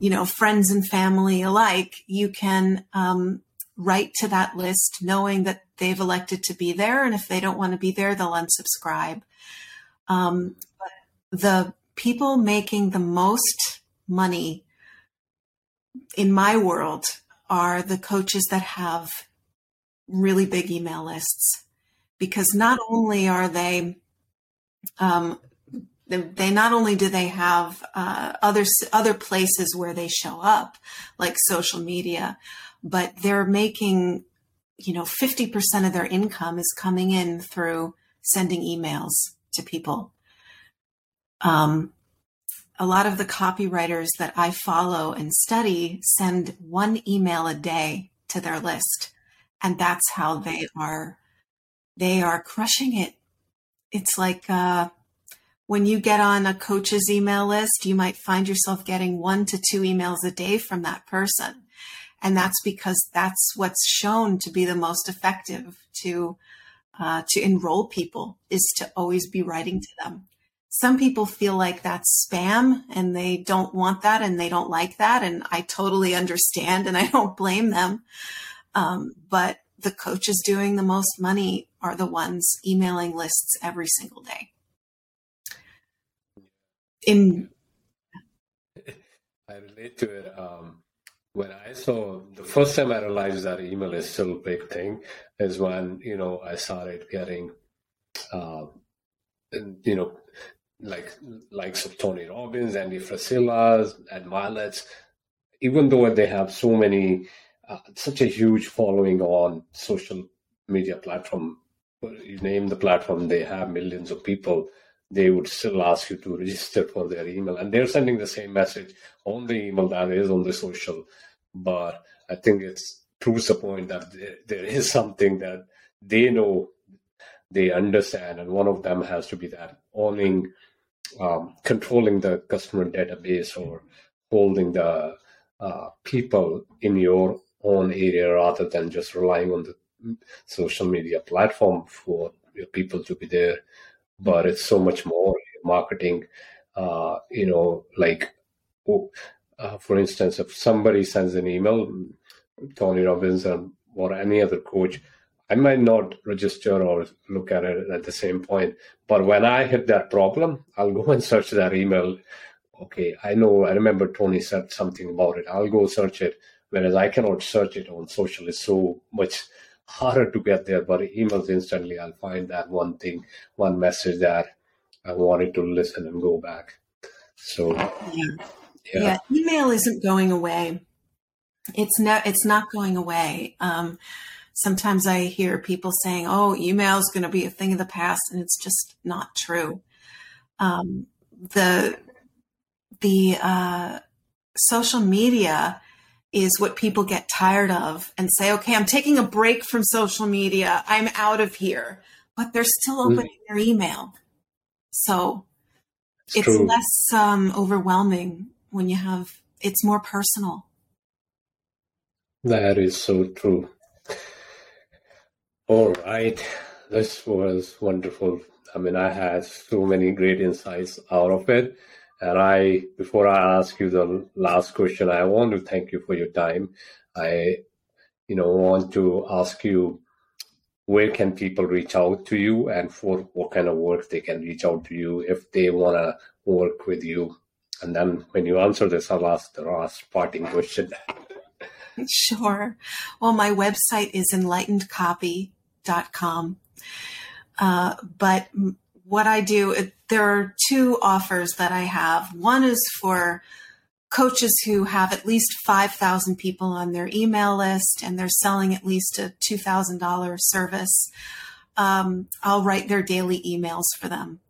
you know, friends and family alike. You can, um, write to that list knowing that they've elected to be there. And if they don't want to be there, they'll unsubscribe. Um, but the people making the most money in my world are the coaches that have really big email lists, because not only are they, um, they, they not only do they have uh, other, other places where they show up, like social media, but they're making, you know, fifty percent of their income is coming in through sending emails to people. Um, a lot of the copywriters that I follow and study send one email a day to their list. And that's how they are, they are crushing it. It's like, uh, when you get on a coach's email list, you might find yourself getting one to two emails a day from that person. And that's because that's what's shown to be the most effective to uh, to enroll people, is to always be writing to them. Some people feel like that's spam and they don't want that and they don't like that. And I totally understand and I don't blame them. Um, but the coaches doing the most money are the ones emailing lists every single day. in. I relate to it. Um, when I saw, the first time I realized that email is still a big thing is when, you know, I started getting, uh, you know, like, likes of Tony Robbins, Andy Frasillas, and Marlets, even though they have so many, uh, such a huge following on social media platform, you name the platform, they have millions of people, they would still ask you to register for their email. And they're sending the same message on the email that is on the social. But I think it's proves the point that there, there is something that they know, they understand. And one of them has to be that owning, um, controlling the customer database or holding the uh, people in your own area rather than just relying on the social media platform for your people to be there. But it's so much more marketing, uh, you know, like, oh, uh, for instance, if somebody sends an email, Tony Robbins or any other coach, I might not register or look at it at the same point. But when I hit that problem, I'll go and search that email. Okay, I know, I remember Tony said something about it. I'll go search it, whereas I cannot search it on social. It's so much harder to get there, but emails instantly, I'll find that one thing, one message that I wanted to listen and go back. So, yeah, yeah. yeah. Email isn't going away. It's not, it's not going away. Um, sometimes I hear people saying, oh, email is going to be a thing of the past, and it's just not true. Um, the, the uh, social media is what people get tired of and say, okay, I'm taking a break from social media. I'm out of here, but they're still opening mm. their email. So it's, it's less um, overwhelming when you have, it's more personal. That is so true. All right. This was wonderful. I mean, I had so many great insights out of it. And I, before I ask you the last question, I want to thank you for your time. I, you know, want to ask you, where can people reach out to you and for what kind of work they can reach out to you if they want to work with you? And then when you answer this, I'll ask the last parting question. Sure. Well, my website is enlightened copy dot com. Uh, but what I do, it, there are two offers that I have. One is for coaches who have at least five thousand people on their email list and they're selling at least a two thousand dollars service. Um, I'll write their daily emails for them.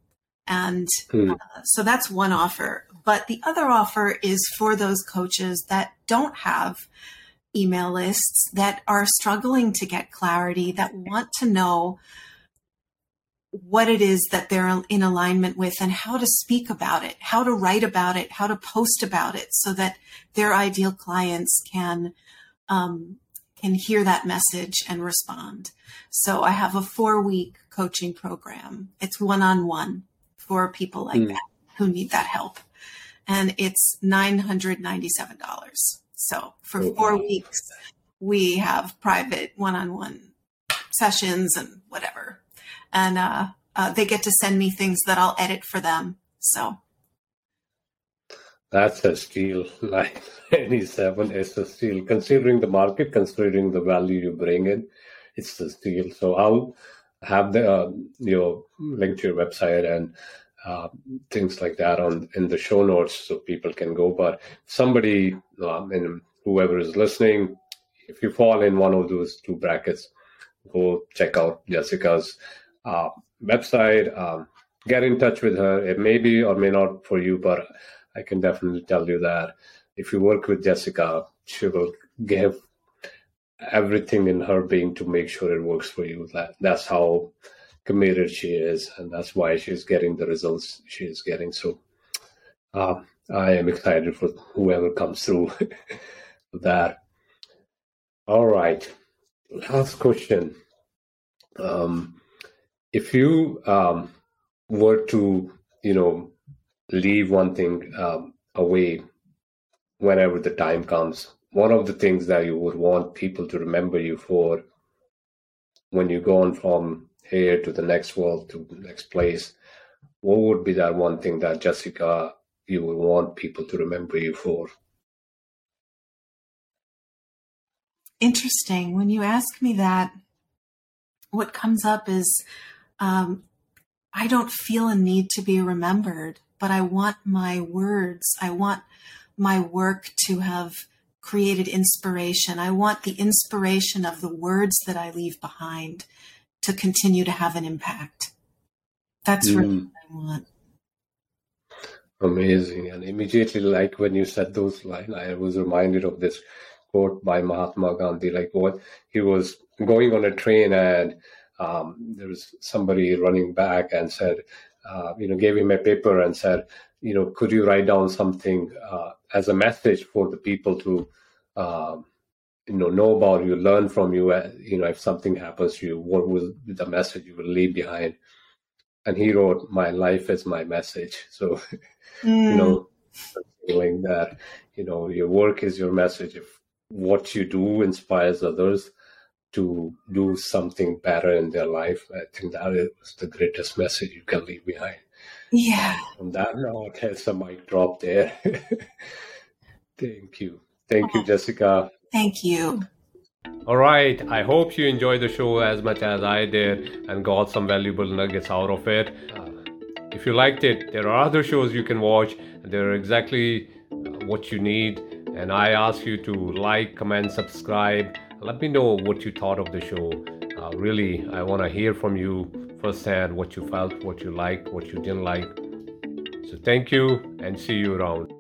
And hmm. uh, so that's one offer. But the other offer is for those coaches that don't have email lists, that are struggling to get clarity, that want to know what it is that they're in alignment with and how to speak about it, how to write about it, how to post about it so that their ideal clients can, um, can hear that message and respond. So I have a four week coaching program. It's one-on-one for people like mm. that who need that help. And it's nine hundred ninety-seven dollars. So for oh, four wow. weeks, we have private one-on-one sessions and whatever. And uh, uh, they get to send me things that I'll edit for them. So that's a steal. Like ninety-seven is a steal. Considering the market, considering the value you bring in, it's a steal. So I'll have the uh, your link to your website and uh, things like that on in the show notes so people can go. But somebody, I mean, whoever is listening, if you fall in one of those two brackets, go check out Jessica's Uh, website, um, get in touch with her. It may be or may not for you, but I can definitely tell you that if you work with Jessica, she will give everything in her being to make sure it works for you. That, that's how committed she is, and that's why she's getting the results she is getting. So uh, I am excited for whoever comes through that. All right. Last question. Um, If you um, were to, you know, leave one thing um, away whenever the time comes, one of the things that you would want people to remember you for when you go on from here to the next world to the next place, what would be that one thing that Jessica you will want people to remember you for. Interesting. When you ask me that, what comes up is um, I don't feel a need to be remembered, but I want my words, I want my work to have created inspiration. I want the inspiration of the words that I leave behind to continue to have an impact. That's really mm. what I want. Amazing. And immediately, like when you said those lines, I was reminded of this quote by Mahatma Gandhi, like what he was going on a train and um, there was somebody running back and said, uh, you know, gave him a paper and said, you know, could you write down something uh, as a message for the people to, um, you know, know about you, learn from you, uh, you know, if something happens to you, what was the message you will leave behind? And he wrote, my life is my message. So, mm. you know, feeling that, you know, your work is your message. If what you do inspires others to do something better in their life, I think that is the greatest message you can leave behind. Yeah. On that note, there's a mic drop there. Thank you. Thank you, Jessica. Thank you. All right. I hope you enjoyed the show as much as I did and got some valuable nuggets out of it. Uh, if you liked it, there are other shows you can watch. They're exactly what you need. And I ask you to like, comment, subscribe. Let me know what you thought of the show. Uh, really, I want to hear from you firsthand, what you felt, what you liked, what you didn't like. So thank you and see you around.